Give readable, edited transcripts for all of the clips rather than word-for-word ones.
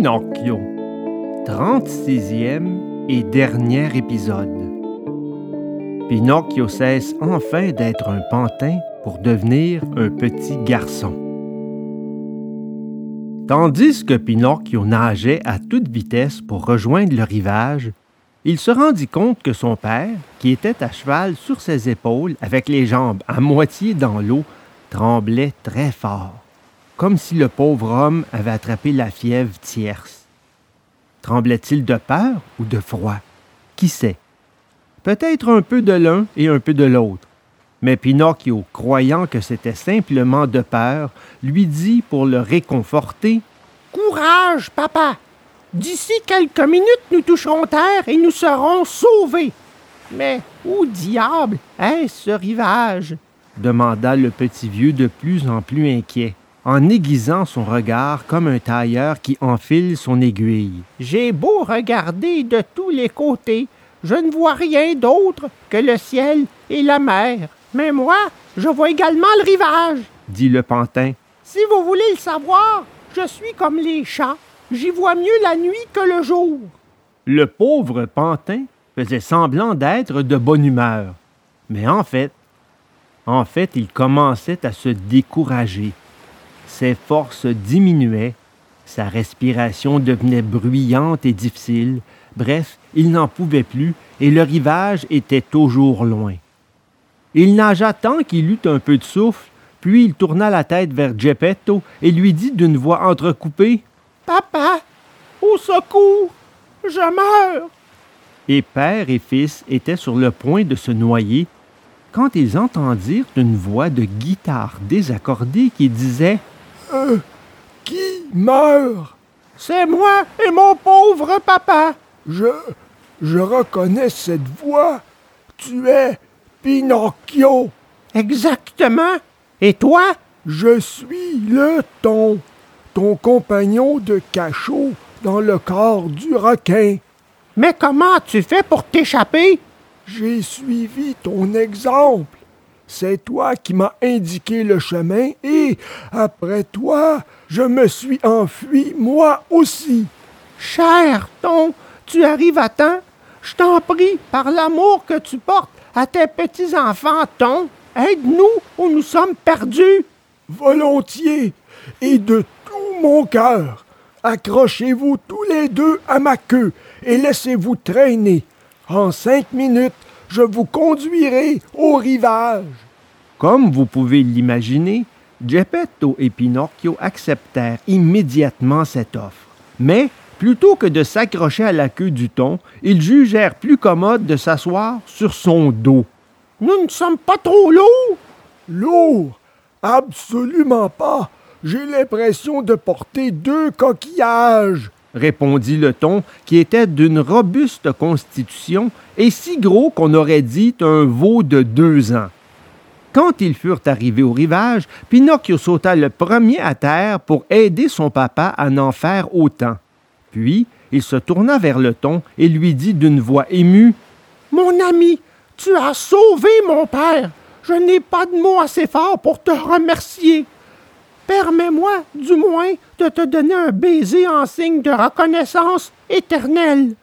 Pinocchio, 36e et dernier épisode. Pinocchio cesse enfin d'être un pantin pour devenir un petit garçon. Tandis que Pinocchio nageait à toute vitesse pour rejoindre le rivage, il se rendit compte que son père, qui était à cheval sur ses épaules avec les jambes à moitié dans l'eau, tremblait très fort, comme si le pauvre homme avait attrapé la fièvre tierce. Tremblait-il de peur ou de froid? Qui sait? Peut-être un peu de l'un et un peu de l'autre. Mais Pinocchio, croyant que c'était simplement de peur, lui dit pour le réconforter: « Courage, papa! D'ici quelques minutes, nous toucherons terre et nous serons sauvés. » « Mais où diable est-ce ce rivage? » demanda le petit vieux de plus en plus inquiet, en aiguisant son regard comme un tailleur qui enfile son aiguille. « J'ai beau regarder de tous les côtés, je ne vois rien d'autre que le ciel et la mer. Mais moi, je vois également le rivage, » dit le pantin. « Si vous voulez le savoir, je suis comme les chats. J'y vois mieux la nuit que le jour. » Le pauvre pantin faisait semblant d'être de bonne humeur. Mais en fait, il commençait à se décourager. Ses forces diminuaient, sa respiration devenait bruyante et difficile. Bref, il n'en pouvait plus et le rivage était toujours loin. Il nagea tant qu'il eut un peu de souffle, puis il tourna la tête vers Geppetto et lui dit d'une voix entrecoupée: « Papa, au secours, je meurs !» Et père et fils étaient sur le point de se noyer quand ils entendirent une voix de guitare désaccordée qui disait: « Qui meurt? C'est moi et mon pauvre papa. Je reconnais cette voix. Tu es Pinocchio. » « Exactement. Et toi? » « Je suis le ton. Ton compagnon de cachot dans le corps du requin. » « Mais comment as-tu fait pour t'échapper? » « J'ai suivi ton exemple. C'est toi qui m'as indiqué le chemin et, après toi, je me suis enfui moi aussi. » « Cher Ton, tu arrives à temps. Je t'en prie, par l'amour que tu portes à tes petits-enfants, Ton, aide-nous ou nous sommes perdus. » « Volontiers et de mon cœur, accrochez-vous tous les deux à ma queue et laissez-vous traîner. En 5 minutes, je vous conduirai au rivage. » Comme vous pouvez l'imaginer, Geppetto et Pinocchio acceptèrent immédiatement cette offre. Mais, plutôt que de s'accrocher à la queue du thon, ils jugèrent plus commode de s'asseoir sur son dos. « Nous ne sommes pas trop lourds? » « Lourds? Absolument pas. J'ai l'impression de porter 2 coquillages, » répondit le thon, qui était d'une robuste constitution et si gros qu'on aurait dit un veau de 2 ans. Quand ils furent arrivés au rivage, Pinocchio sauta le premier à terre pour aider son papa à n'en faire autant. Puis, il se tourna vers le thon et lui dit d'une voix émue: « Mon ami, tu as sauvé mon père. Je n'ai pas de mots assez forts pour te remercier. Permets-moi, du moins, de te donner un baiser en signe de reconnaissance éternelle. »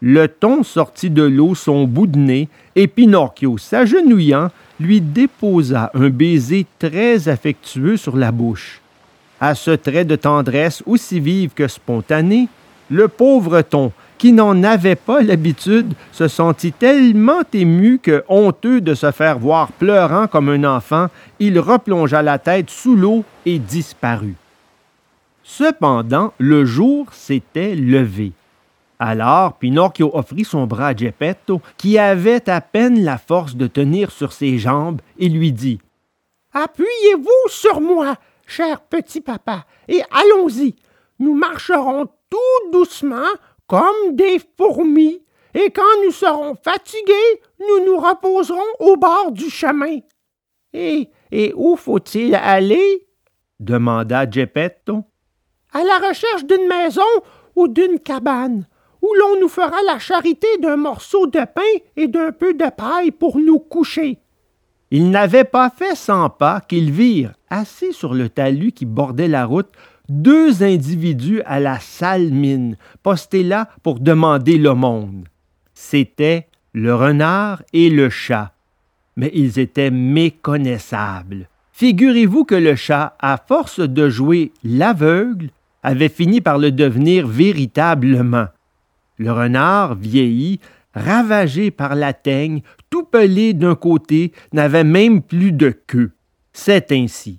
Le thon sortit de l'eau son bout de nez et Pinocchio, s'agenouillant, lui déposa un baiser très affectueux sur la bouche. À ce trait de tendresse aussi vive que spontanée, le pauvre thon, qui n'en avait pas l'habitude, se sentit tellement ému que, honteux de se faire voir pleurant comme un enfant, il replongea la tête sous l'eau et disparut. Cependant, le jour s'était levé. Alors, Pinocchio offrit son bras à Geppetto, qui avait à peine la force de tenir sur ses jambes, et lui dit: « Appuyez-vous sur moi, cher petit papa, et allons-y. Nous marcherons tout doucement, comme des fourmis, et quand nous serons fatigués, nous nous reposerons au bord du chemin. » « Et où faut-il aller? » demanda Geppetto. « À la recherche d'une maison ou d'une cabane, où l'on nous fera la charité d'un morceau de pain et d'un peu de paille pour nous coucher. » Ils n'avaient pas fait 100 pas qu'ils virent, assis sur le talus qui bordait la route, deux individus à la sale mine, postés là pour demander l'aumône. C'étaient le renard et le chat, mais ils étaient méconnaissables. Figurez-vous que le chat, à force de jouer l'aveugle, avait fini par le devenir véritablement. Le renard vieilli, ravagé par la teigne, tout pelé d'un côté, n'avait même plus de queue. C'est ainsi.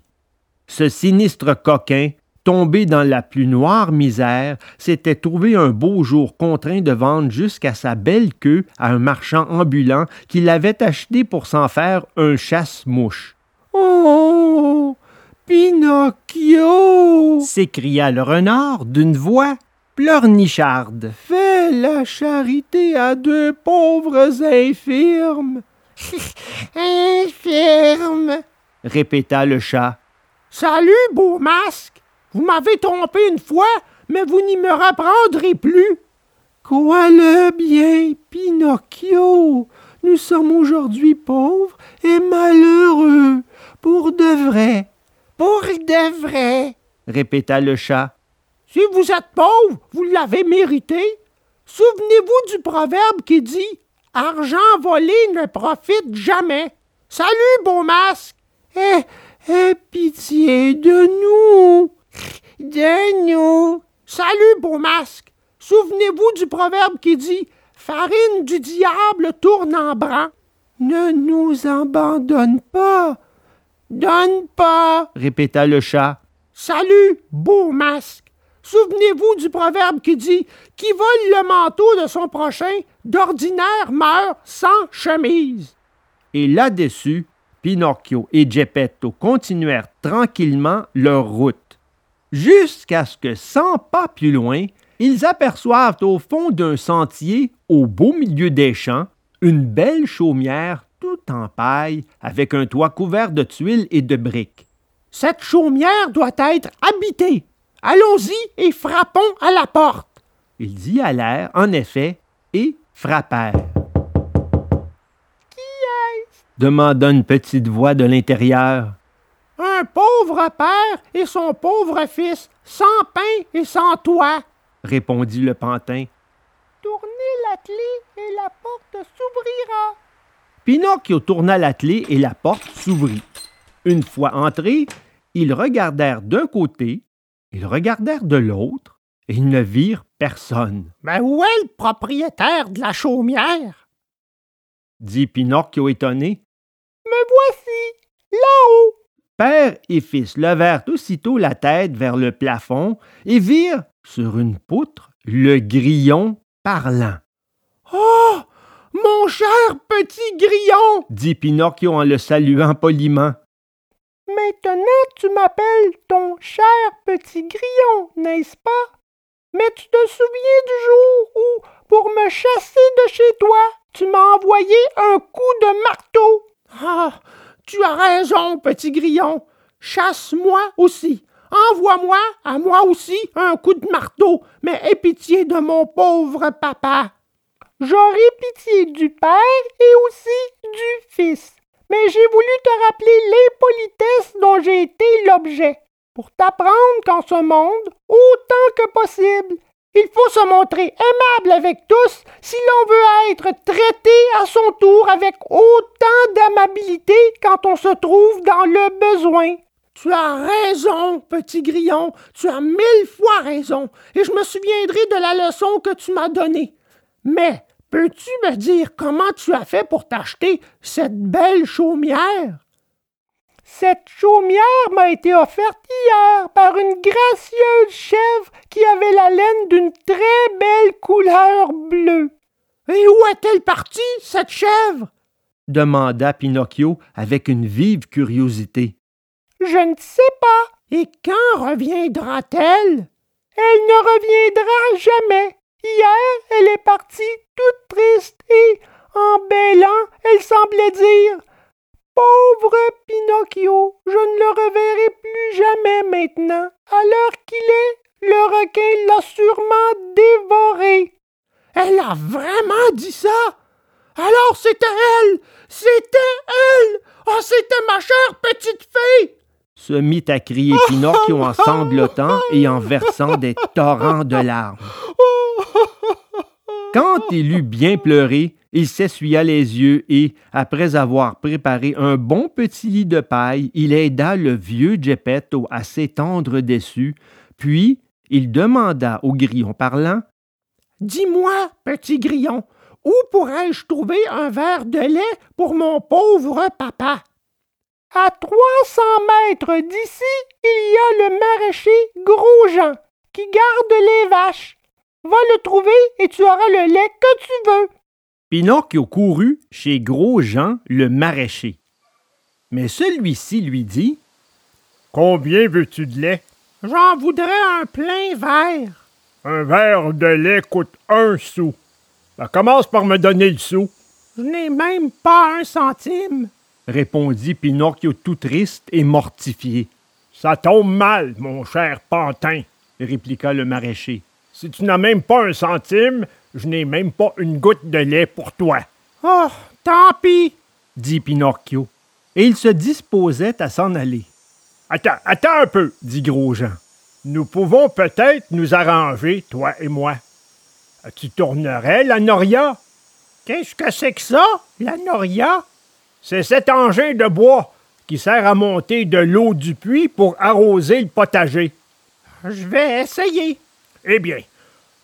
Ce sinistre coquin, tombé dans la plus noire misère, s'était trouvé un beau jour contraint de vendre jusqu'à sa belle queue à un marchand ambulant qui l'avait acheté pour s'en faire un chasse-mouche. « Oh, Pinocchio » s'écria le renard d'une voix pleurnicharde. « Fais la charité à deux pauvres infirmes. »« Infirmes » répéta le chat. « Salut, beau masque! Vous m'avez trompé une fois, mais vous n'y me reprendrez plus. »« Crois-le bien, Pinocchio, nous sommes aujourd'hui pauvres et malheureux, pour de vrai. »« Pour de vrai, » répéta le chat. « Si vous êtes pauvres, vous l'avez mérité. Souvenez-vous du proverbe qui dit « Argent volé ne profite jamais. »« Salut, beau masque! » »« Eh, pitié de nous! » De nous. Salut, beau masque. Souvenez-vous du proverbe qui dit « Farine du diable tourne en bran ». Ne nous abandonne pas. Donne pas, répéta le chat. Salut, beau masque. Souvenez-vous du proverbe qui dit « Qui vole le manteau de son prochain, d'ordinaire meurt sans chemise ». Et là-dessus, Pinocchio et Geppetto continuèrent tranquillement leur route. Jusqu'à ce que, 100 pas plus loin, ils aperçoivent au fond d'un sentier, au beau milieu des champs, une belle chaumière tout en paille, avec un toit couvert de tuiles et de briques. « Cette chaumière doit être habitée. Allons-y et frappons à la porte. » Ils y allèrent, en effet, et frappèrent. « Qui est-ce? » demanda une petite voix de l'intérieur. Un pauvre père et son pauvre fils, sans pain et sans toit, répondit le pantin. Tournez la clé et la porte s'ouvrira. Pinocchio tourna la clé et la porte s'ouvrit. Une fois entrés, ils regardèrent d'un côté, ils regardèrent de l'autre, et ils ne virent personne. Mais où est le propriétaire de la chaumière? Dit Pinocchio étonné. Me voici, là-haut. Père et fils levèrent aussitôt la tête vers le plafond et virent, sur une poutre, le grillon parlant. « Oh, mon cher petit grillon » dit Pinocchio en le saluant poliment. « Maintenant tu m'appelles ton cher petit grillon, n'est-ce pas? Mais tu te souviens du jour où, pour me chasser de chez toi, tu m'as envoyé un coup de marteau. Ah! » Tu as raison, petit grillon. Chasse-moi aussi. Envoie-moi, à moi aussi, un coup de marteau, mais aie pitié de mon pauvre papa. J'aurai pitié du père et aussi du fils. Mais j'ai voulu te rappeler l'impolitesse dont j'ai été l'objet, pour t'apprendre qu'en ce monde, autant que possible, il faut se montrer aimable avec tous si l'on veut être traité à son tour avec autant d'amabilité quand on se trouve dans le besoin. Tu as raison, petit grillon, tu as 1000 fois raison, et je me souviendrai de la leçon que tu m'as donnée. Mais peux-tu me dire comment tu as fait pour t'acheter cette belle chaumière? Cette chaumière m'a été offerte hier par une gracieuse chèvre qui avait la laine d'une très belle couleur bleue. « Et où est-elle partie, cette chèvre? » demanda Pinocchio avec une vive curiosité. « Je ne sais pas. Et quand reviendra-t-elle? »« Elle ne reviendra jamais. Hier, elle est partie toute triste et, en bêlant, elle semblait dire... « Pauvre Pinocchio, je ne le reverrai plus jamais maintenant. À l'heure qu'il est, le requin l'a sûrement dévoré. » « Elle a vraiment dit ça? Alors c'était elle! C'était elle! Oh, c'était ma chère petite fille! » se mit à crier Pinocchio en sanglotant et en versant des torrents de larmes. Quand il eut bien pleuré, il s'essuya les yeux et, après avoir préparé un bon petit lit de paille, il aida le vieux Geppetto à s'étendre dessus, puis il demanda au grillon parlant « Dis-moi, petit grillon, où pourrais-je trouver un verre de lait pour mon pauvre papa? » « À 300 mètres d'ici, il y a le maraîcher Gros-Jean qui garde les vaches. Va le trouver et tu auras le lait que tu veux. » Pinocchio courut chez Gros-Jean, le maraîcher. Mais celui-ci lui dit « Combien veux-tu de lait? »« J'en voudrais un plein verre. »« Un verre de lait coûte 1 sou. Ben, commence par me donner le sou. »« Je n'ai même pas 1 centime. » répondit Pinocchio tout triste et mortifié. « Ça tombe mal, mon cher pantin, » répliqua le maraîcher. « Si tu n'as même pas 1 centime, je n'ai même pas 1 goutte de lait pour toi. »« Oh, tant pis, » dit Pinocchio. Et il se disposait à s'en aller. « Attends un peu, » dit Gros-Jean. « Nous pouvons peut-être nous arranger, toi et moi. Tu tournerais la Noria? »« Qu'est-ce que c'est que ça, la Noria? » C'est cet engin de bois qui sert à monter de l'eau du puits pour arroser le potager. Je vais essayer. Eh bien,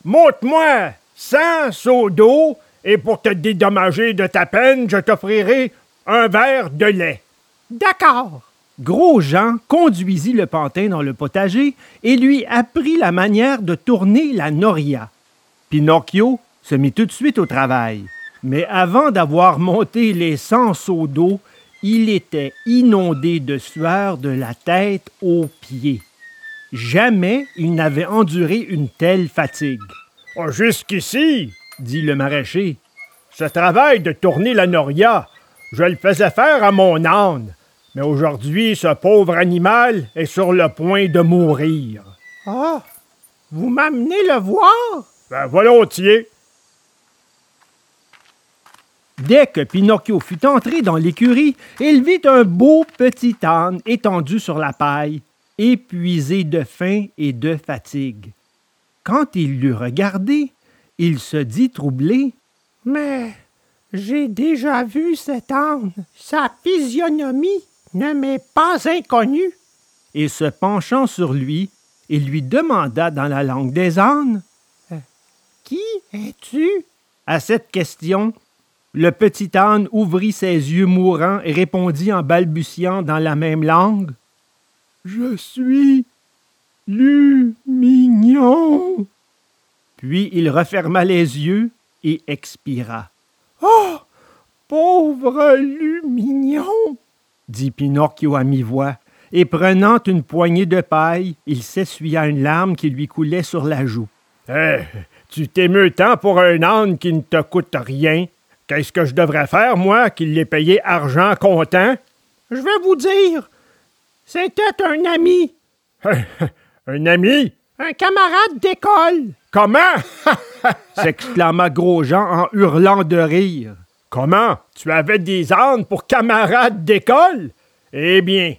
monte-moi 100 seaux d'eau et pour te dédommager de ta peine, je t'offrirai 1 verre de lait. D'accord. Gros-Jean conduisit le pantin dans le potager et lui apprit la manière de tourner la noria. Pinocchio se mit tout de suite au travail. Mais avant d'avoir monté les 100 seaux d'eau, il était inondé de sueur de la tête aux pieds. Jamais il n'avait enduré une telle fatigue. « Jusqu'ici, » dit le maraîcher, « ce travail de tourner la noria, je le faisais faire à mon âne, mais aujourd'hui ce pauvre animal est sur le point de mourir. »« Ah, vous m'amenez le voir? » »« Ben volontiers. » Dès que Pinocchio fut entré dans l'écurie, il vit un beau petit âne étendu sur la paille, épuisé de faim et de fatigue. Quand il l'eut regardé, il se dit troublé. « Mais j'ai déjà vu cet âne. Sa physionomie ne m'est pas inconnue. » Et se penchant sur lui, il lui demanda dans la langue des ânes. « Qui es-tu? » À cette question, le petit âne ouvrit ses yeux mourants et répondit en balbutiant dans la même langue. « Je suis Lumignon. » Puis il referma les yeux et expira. « Oh, pauvre Lumignon » dit Pinocchio à mi-voix, et prenant une poignée de paille, il s'essuya une larme qui lui coulait sur la joue. Hey, « Tu t'émeus tant pour un âne qui ne te coûte rien. » « Qu'est-ce que je devrais faire, moi, qu'il l'ait payé argent comptant? »« Je vais vous dire, c'était un ami. »« Un ami? »« Un camarade d'école. »« Comment? » s'exclama Gros-Jean en hurlant de rire. « Comment? Tu avais des ânes pour camarades d'école? »« Eh bien,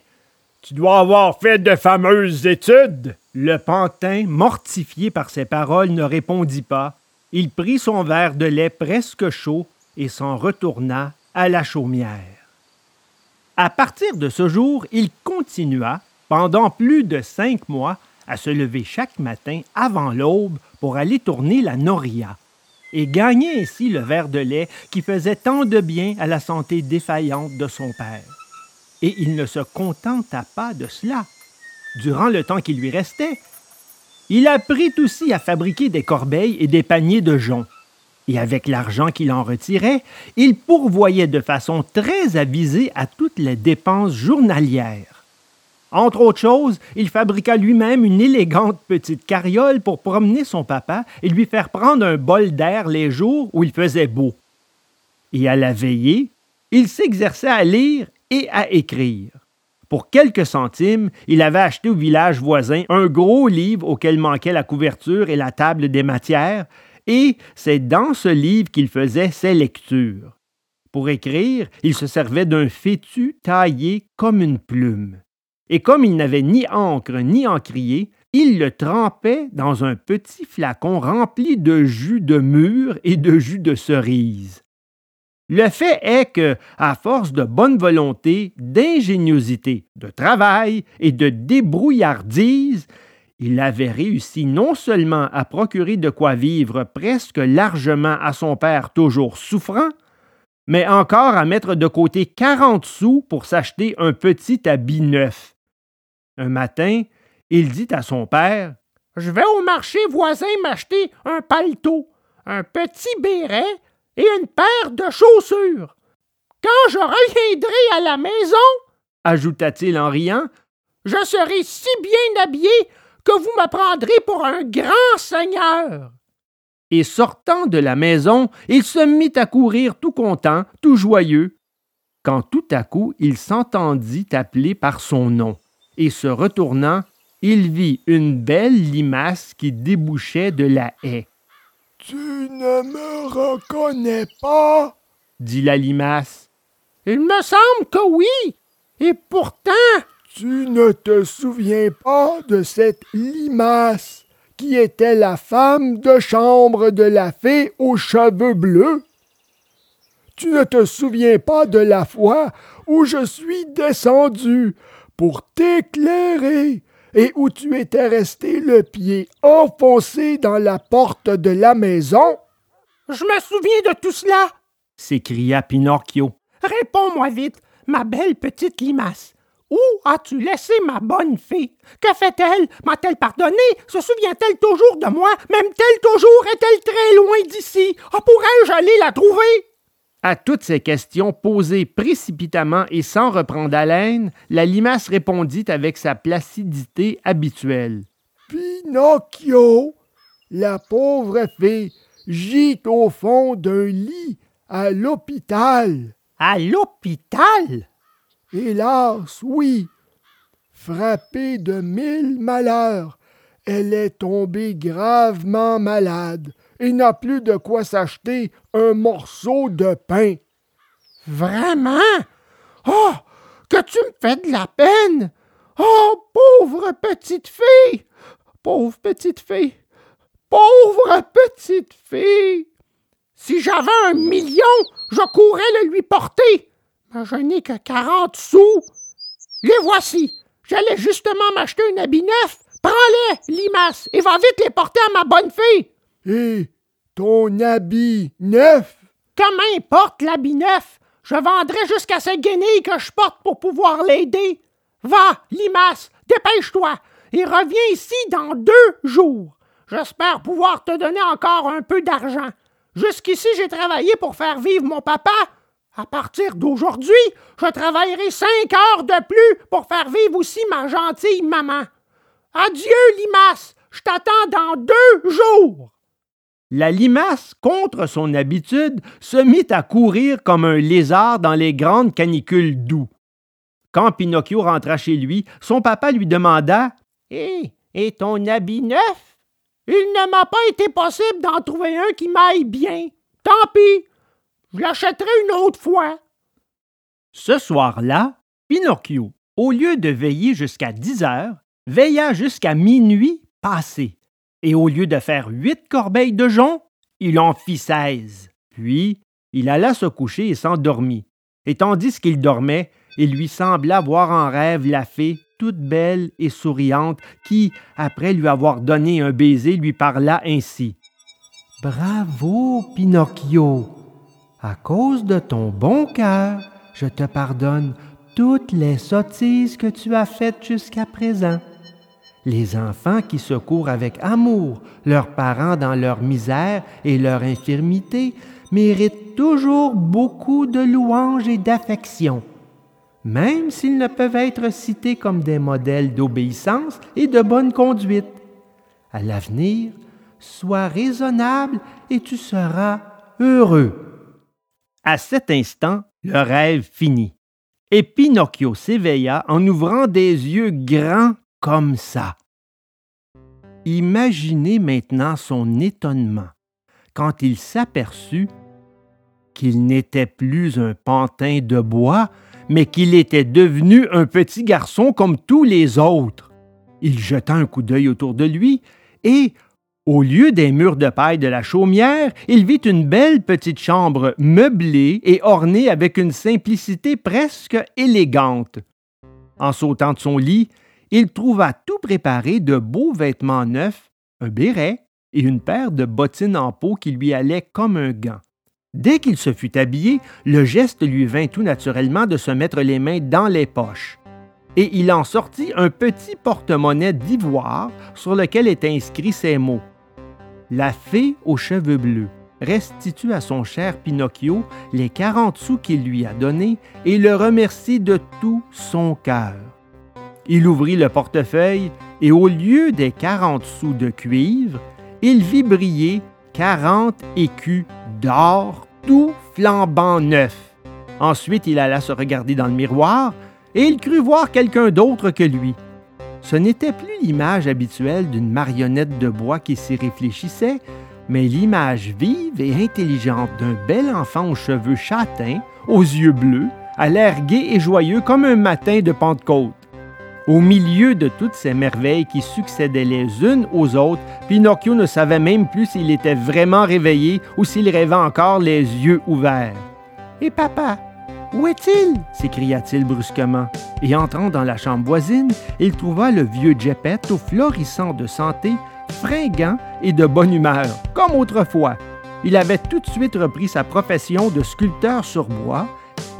tu dois avoir fait de fameuses études. » Le pantin, mortifié par ces paroles, ne répondit pas. Il prit son verre de lait presque chaud, et s'en retourna à la chaumière. À partir de ce jour, il continua, pendant plus de 5 mois, à se lever chaque matin avant l'aube pour aller tourner la noria, et gagner ainsi le verre de lait qui faisait tant de bien à la santé défaillante de son père. Et il ne se contenta pas de cela. Durant le temps qui lui restait, il apprit aussi à fabriquer des corbeilles et des paniers de joncs. Et avec l'argent qu'il en retirait, il pourvoyait de façon très avisée à toutes les dépenses journalières. Entre autres choses, il fabriqua lui-même une élégante petite carriole pour promener son papa et lui faire prendre un bol d'air les jours où il faisait beau. Et à la veillée, il s'exerçait à lire et à écrire. Pour quelques centimes, il avait acheté au village voisin un gros livre auquel manquait la couverture et la table des matières, et c'est dans ce livre qu'il faisait ses lectures. Pour écrire, il se servait d'un fétu taillé comme une plume. et comme il n'avait ni encre ni encrier, il le trempait dans un petit flacon rempli de jus de mûre et de jus de cerise. Le fait est que, à force de bonne volonté, d'ingéniosité, de travail et de débrouillardise, il avait réussi non seulement à procurer de quoi vivre presque largement à son père toujours souffrant, mais encore à mettre de côté 40 sous pour s'acheter un petit habit neuf. Un matin, il dit à son père : « Je vais au marché voisin m'acheter un paletot, un petit béret et une paire de chaussures. Quand je reviendrai à la maison, ajouta-t-il en riant, je serai si bien habillé que vous m'apprendrez pour un grand seigneur. » Et sortant de la maison, il se mit à courir tout content, tout joyeux, quand tout à coup il s'entendit appeler par son nom, et se retournant, il vit une belle limace qui débouchait de la haie. « Tu ne me reconnais pas? » dit la limace. « Il me semble que oui, et pourtant... » « Tu ne te souviens pas de cette limace qui était la femme de chambre de la fée aux cheveux bleus? Tu ne te souviens pas de la fois où je suis descendu pour t'éclairer et où tu étais resté le pied enfoncé dans la porte de la maison? »« Je me souviens de tout cela! » s'écria Pinocchio. « Réponds-moi vite, ma belle petite limace. Où as-tu laissé ma bonne fée? Que fait-elle? M'a-t-elle pardonné? Se souvient-elle toujours de moi? M'aime-t-elle toujours? Est-elle très loin d'ici? Pourrais-je aller la trouver? » À toutes ces questions posées précipitamment et sans reprendre haleine, la limace répondit avec sa placidité habituelle. « Pinocchio, la pauvre fée, gît au fond d'un lit à l'hôpital. »« À l'hôpital? » « Hélas, oui! Frappée de 1000 malheurs, elle est tombée gravement malade et n'a plus de quoi s'acheter un morceau de pain. »« Vraiment? Oh, que tu me fais de la peine! Oh, pauvre petite fille! Pauvre petite fille! Pauvre petite fille! Si j'avais 1 million, je courrais le lui porter! « Je n'ai que 40 sous. Les voici. J'allais justement m'acheter un habit neuf. Prends-les, limace, et va vite les porter à ma bonne fille. »« Et ton habit neuf? »« Que m'importe l'habit neuf. Je vendrai jusqu'à ces guenilles que je porte pour pouvoir l'aider. Va, limace, dépêche-toi, et reviens ici dans 2 jours. J'espère pouvoir te donner encore un peu d'argent. Jusqu'ici, j'ai travaillé pour faire vivre mon papa. » À partir d'aujourd'hui, je travaillerai 5 heures de plus pour faire vivre aussi ma gentille maman. Adieu, limace, je t'attends dans 2 jours. La limace, contre son habitude, se mit à courir comme un lézard dans les grandes canicules d'août. Quand Pinocchio rentra chez lui, son papa lui demanda « Et ton habit neuf? Il ne m'a pas été possible d'en trouver un qui m'aille bien. Tant pis. Je l'achèterai une autre fois. » Ce soir-là, Pinocchio, au lieu de veiller jusqu'à 10 heures, veilla jusqu'à minuit passé. Et au lieu de faire 8 corbeilles de jonc, il en fit 16. Puis, il alla se coucher et s'endormit. Et tandis qu'il dormait, il lui sembla voir en rêve la fée, toute belle et souriante, qui, après lui avoir donné un baiser, lui parla ainsi. « Bravo, Pinocchio! À cause de ton bon cœur, je te pardonne toutes les sottises que tu as faites jusqu'à présent. Les enfants qui secourent avec amour leurs parents dans leur misère et leur infirmité méritent toujours beaucoup de louanges et d'affection, même s'ils ne peuvent être cités comme des modèles d'obéissance et de bonne conduite. À l'avenir, sois raisonnable et tu seras heureux. » À cet instant, le rêve finit, et Pinocchio s'éveilla en ouvrant des yeux grands comme ça. Imaginez maintenant son étonnement quand il s'aperçut qu'il n'était plus un pantin de bois, mais qu'il était devenu un petit garçon comme tous les autres. Il jeta un coup d'œil autour de lui et, au lieu des murs de paille de la chaumière, il vit une belle petite chambre meublée et ornée avec une simplicité presque élégante. En sautant de son lit, il trouva tout préparé de beaux vêtements neufs, un béret et une paire de bottines en peau qui lui allaient comme un gant. Dès qu'il se fut habillé, le geste lui vint tout naturellement de se mettre les mains dans les poches. Et il en sortit un petit porte-monnaie d'ivoire sur lequel étaient inscrits ces mots. « La fée aux cheveux bleus restitue à son cher Pinocchio les 40 sous qu'il lui a donnés et le remercie de tout son cœur. » Il ouvrit le portefeuille et au lieu des 40 sous de cuivre, il vit briller 40 écus d'or tout flambant neuf. Ensuite, il alla se regarder dans le miroir et il crut voir quelqu'un d'autre que lui. Ce n'était plus l'image habituelle d'une marionnette de bois qui s'y réfléchissait, mais l'image vive et intelligente d'un bel enfant aux cheveux châtains, aux yeux bleus, à l'air gai et joyeux comme un matin de Pentecôte. Au milieu de toutes ces merveilles qui succédaient les unes aux autres, Pinocchio ne savait même plus s'il était vraiment réveillé ou s'il rêvait encore les yeux ouverts. « Et papa, où est-il? » s'écria-t-il brusquement. Et entrant dans la chambre voisine, il trouva le vieux Geppetto florissant de santé, fringant et de bonne humeur, comme autrefois. Il avait tout de suite repris sa profession de sculpteur sur bois,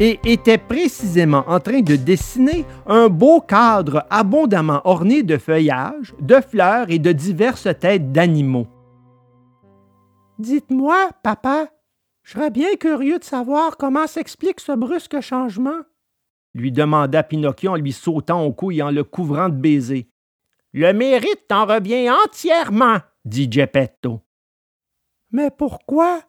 et était précisément en train de dessiner un beau cadre abondamment orné de feuillages, de fleurs et de diverses têtes d'animaux. « Dites-moi, papa, je serais bien curieux de savoir comment s'explique ce brusque changement, » lui demanda Pinocchio en lui sautant au cou et en le couvrant de baisers. « Le mérite t'en revient entièrement, » dit Geppetto. « Mais pourquoi? »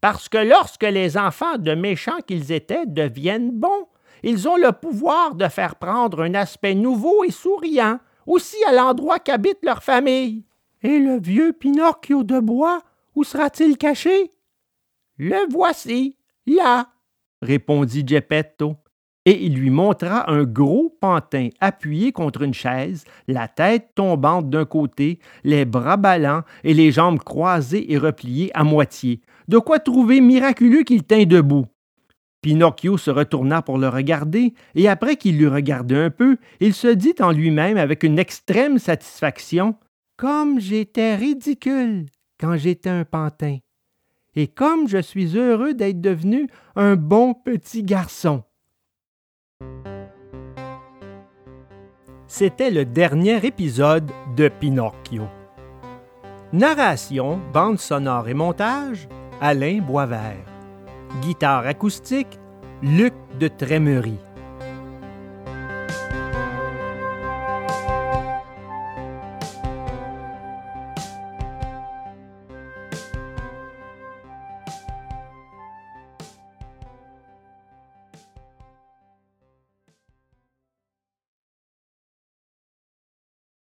Parce que lorsque les enfants de méchants qu'ils étaient deviennent bons, ils ont le pouvoir de faire prendre un aspect nouveau et souriant, aussi à l'endroit qu'habite leur famille. Et le vieux Pinocchio de bois, où sera-t-il caché? Le voici, là, répondit Geppetto, et il lui montra un gros pantin appuyé contre une chaise, la tête tombante d'un côté, les bras ballants et les jambes croisées et repliées à moitié. De quoi trouver miraculeux qu'il tint debout. Pinocchio se retourna pour le regarder, et après qu'il l'eut regardé un peu, il se dit en lui-même avec une extrême satisfaction, « Comme j'étais ridicule quand j'étais un pantin, et comme je suis heureux d'être devenu un bon petit garçon. » C'était le dernier épisode de Pinocchio. Narration, bande sonore et montage, Alain Boisvert. Guitare acoustique, Luc de Trémury.